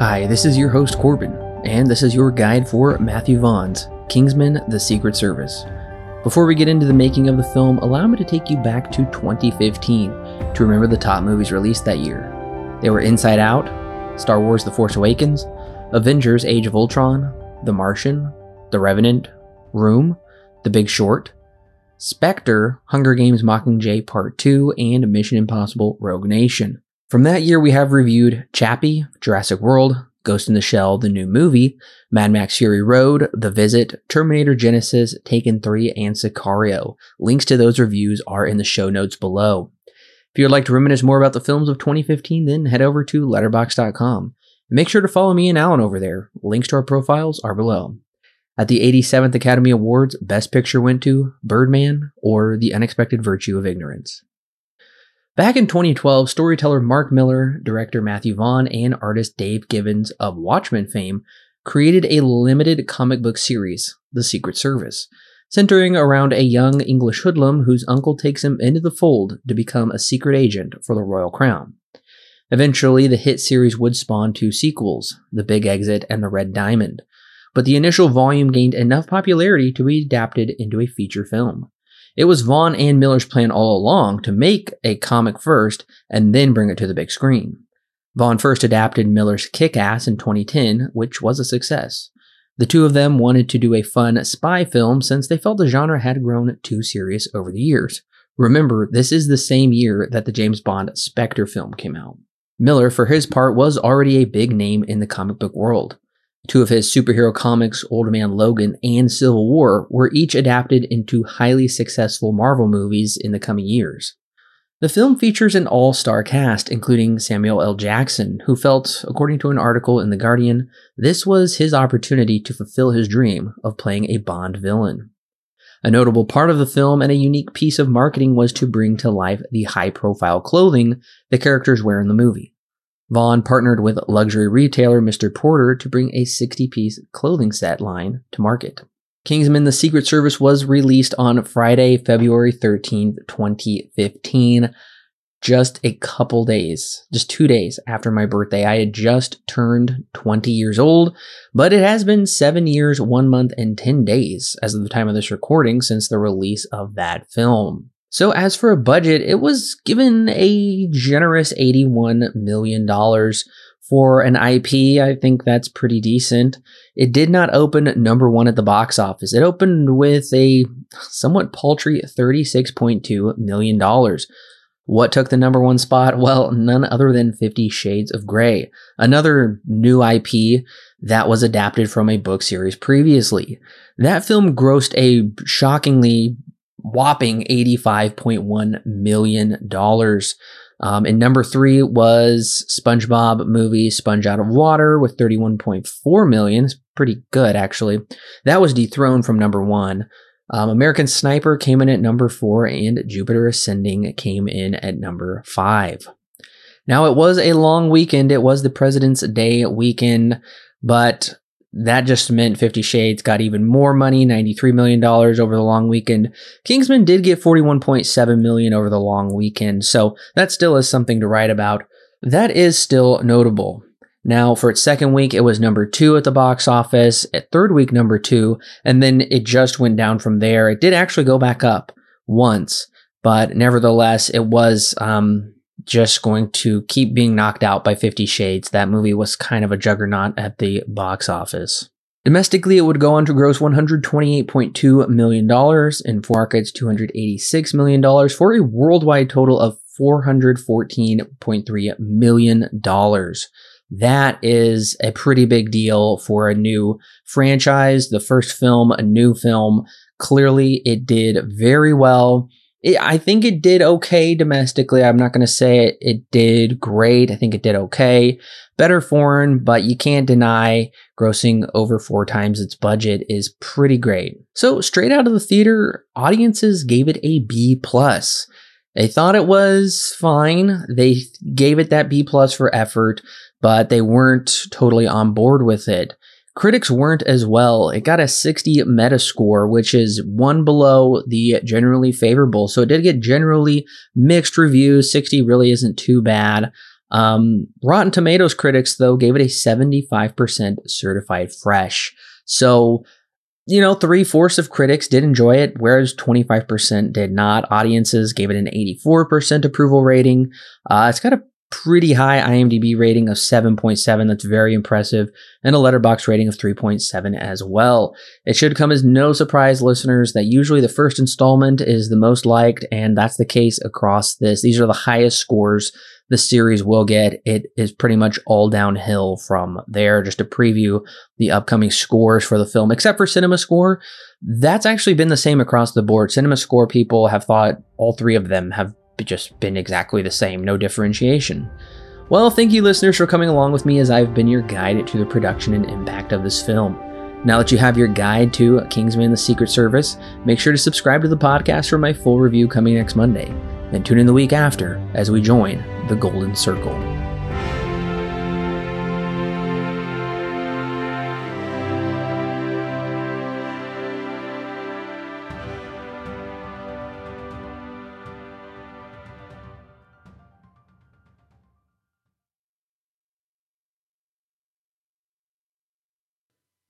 Hi, this is your host Corbin, and this is your guide for Matthew Vaughn's Kingsman: The Secret Service. Before we get into the making of the film, allow me to take you back to 2015 to remember the top movies released that year. They were Inside Out, Star Wars: The Force Awakens, Avengers: Age of Ultron, The Martian, The Revenant, Room, The Big Short, Spectre, Hunger Games: Mockingjay Part 2, and Mission Impossible: Rogue Nation. From that year, we have reviewed Chappie, Jurassic World, Ghost in the Shell, the new movie, Mad Max Fury Road, The Visit, Terminator Genesis, Taken 3, and Sicario. Links to those reviews are in the show notes below. If you would like to reminisce more about the films of 2015, then head over to letterboxd.com. Make sure to follow me and Alan over there. Links to our profiles are below. At the 87th Academy Awards, Best Picture went to Birdman or The Unexpected Virtue of Ignorance. Back in 2012, storyteller Mark Miller, director Matthew Vaughn, and artist Dave Gibbons of Watchmen fame created a limited comic book series, The Secret Service, centering around a young English hoodlum whose uncle takes him into the fold to become a secret agent for the Royal Crown. Eventually, the hit series would spawn two sequels, The Big Exit and The Red Diamond, but the initial volume gained enough popularity to be adapted into a feature film. It was Vaughn and Miller's plan all along to make a comic first and then bring it to the big screen. Vaughn first adapted Miller's Kick-Ass in 2010, which was a success. The two of them wanted to do a fun spy film since they felt the genre had grown too serious over the years. Remember, this is the same year that the James Bond Spectre film came out. Miller, for his part, was already a big name in the comic book world. Two of his superhero comics, Old Man Logan and Civil War, were each adapted into highly successful Marvel movies in the coming years. The film features an all-star cast, including Samuel L. Jackson, who felt, according to an article in The Guardian, this was his opportunity to fulfill his dream of playing a Bond villain. A notable part of the film and a unique piece of marketing was to bring to life the high-profile clothing the characters wear in the movie. Vaughn partnered with luxury retailer Mr. Porter to bring a 60-piece clothing set line to market. Kingsman: The Secret Service was released on Friday, February 13, 2015, just a couple days, just 2 days after my birthday. I had just turned 20 years old, but it has been 7 years, 1 month, and 10 days as of the time of this recording since the release of that film. So as for a budget, it was given a generous $81 million for an IP. I think that's pretty decent. It did not open number one at the box office. It opened with a somewhat paltry $36.2 million. What took the number one spot? Well, none other than 50 Shades of Grey, another new IP that was adapted from a book series previously. That film grossed a shockingly whopping $85.1 million. And number three was SpongeBob movie Sponge Out of Water with $31.4 million. It's pretty good, actually. That was dethroned from number one. American Sniper came in at number four, and Jupiter Ascending came in at number five. Now, it was a long weekend. It was the President's Day weekend, but that just meant 50 Shades got even more money, $93 million over the long weekend. Kingsman did get $41.7 million over the long weekend, so that still is something to write about. That is still notable. Now, for its second week, it was number two at the box office, at third week, number two, and then it just went down from there. It did actually go back up once, but nevertheless, it was just going to keep being knocked out by 50 Shades. That movie was kind of a juggernaut at the box office. Domestically, it would go on to gross $128.2 million, in foreign markets $286 million, for a worldwide total of $414.3 million. That is a pretty big deal for a new franchise, the first film, a new film. Clearly, it did very well. I think it did okay domestically. I'm not going to say it did great. I think it did okay. Better foreign, but you can't deny grossing over 4 times its budget is pretty great. So straight out of the theater, audiences gave it a B+. They thought it was fine. They gave it that B+ for effort, but they weren't totally on board with it. Critics weren't as well. It got a 60 Metascore, which is one below the generally favorable. So it did get generally mixed reviews. 60 really isn't too bad. Rotten Tomatoes critics, though, gave it a 75% certified fresh. So, you know, 3/4 of critics did enjoy it, whereas 25% did not. Audiences gave it an 84% approval rating. It's got a pretty high IMDb rating of 7.7. That's very impressive. And a Letterboxd rating of 3.7 as well. It should come as no surprise, listeners, that usually the first installment is the most liked, and that's the case across this. These are the highest scores the series will get. It is pretty much all downhill from there. Just to preview the upcoming scores for the film, except for Cinema Score, that's actually been the same across the board. Cinema Score people have thought all three of them have just been exactly the same, no differentiation. Well, thank you, listeners, for coming along with me as I've been your guide to the production and impact of this film. Now that you have your guide to Kingsman: The Secret Service, make sure to subscribe to the podcast for my full review coming next Monday, and tune in the week after as we join the Golden Circle.